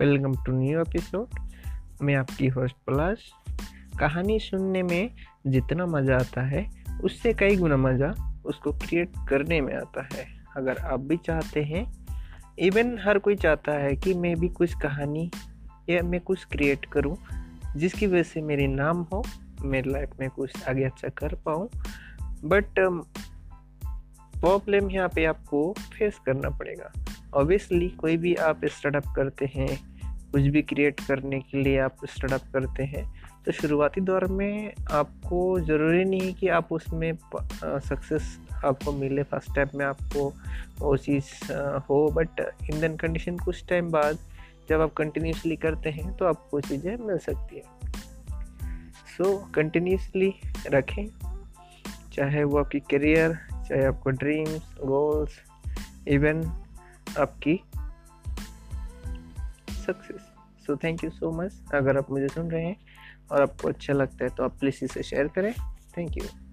Welcome to new episode. मैं आपकी host plus. कहानी सुनने में जितना मज़ा आता है उससे कई गुना मज़ा उसको क्रिएट करने में आता है। अगर आप भी चाहते हैं, इवन हर कोई चाहता है कि मैं भी कुछ कहानी या मैं कुछ क्रिएट करूं, जिसकी वजह से मेरे नाम हो, मेरी लाइफ में कुछ आगे अच्छा कर पाऊं। बट प्रॉब्लम यहाँ पे आपको फेस करना पड़ेगा। ऑब्वियसली कोई भी आप स्टार्टअप करते हैं, कुछ भी क्रिएट करने के लिए आप स्टार्टअप करते हैं, तो शुरुआती दौर में आपको ज़रूरी नहीं कि आप उसमें सक्सेस आपको मिले, फर्स्ट टाइम में आपको वो चीज़ हो। बट इन द कंडीशन कुछ टाइम बाद जब आप कंटिन्यूसली करते हैं तो आपको चीज़ें मिल सकती है। सो कंटिन्यूसली रखें, चाहे वो आपकी करियर, चाहे आपको ड्रीम्स, गोल्स, इवन आपकी success. So thank you so much. अगर आप मुझे सुन रहे हैं और आपको अच्छा लगता है तो आप प्लीज़ इसे शेयर करें। Thank you.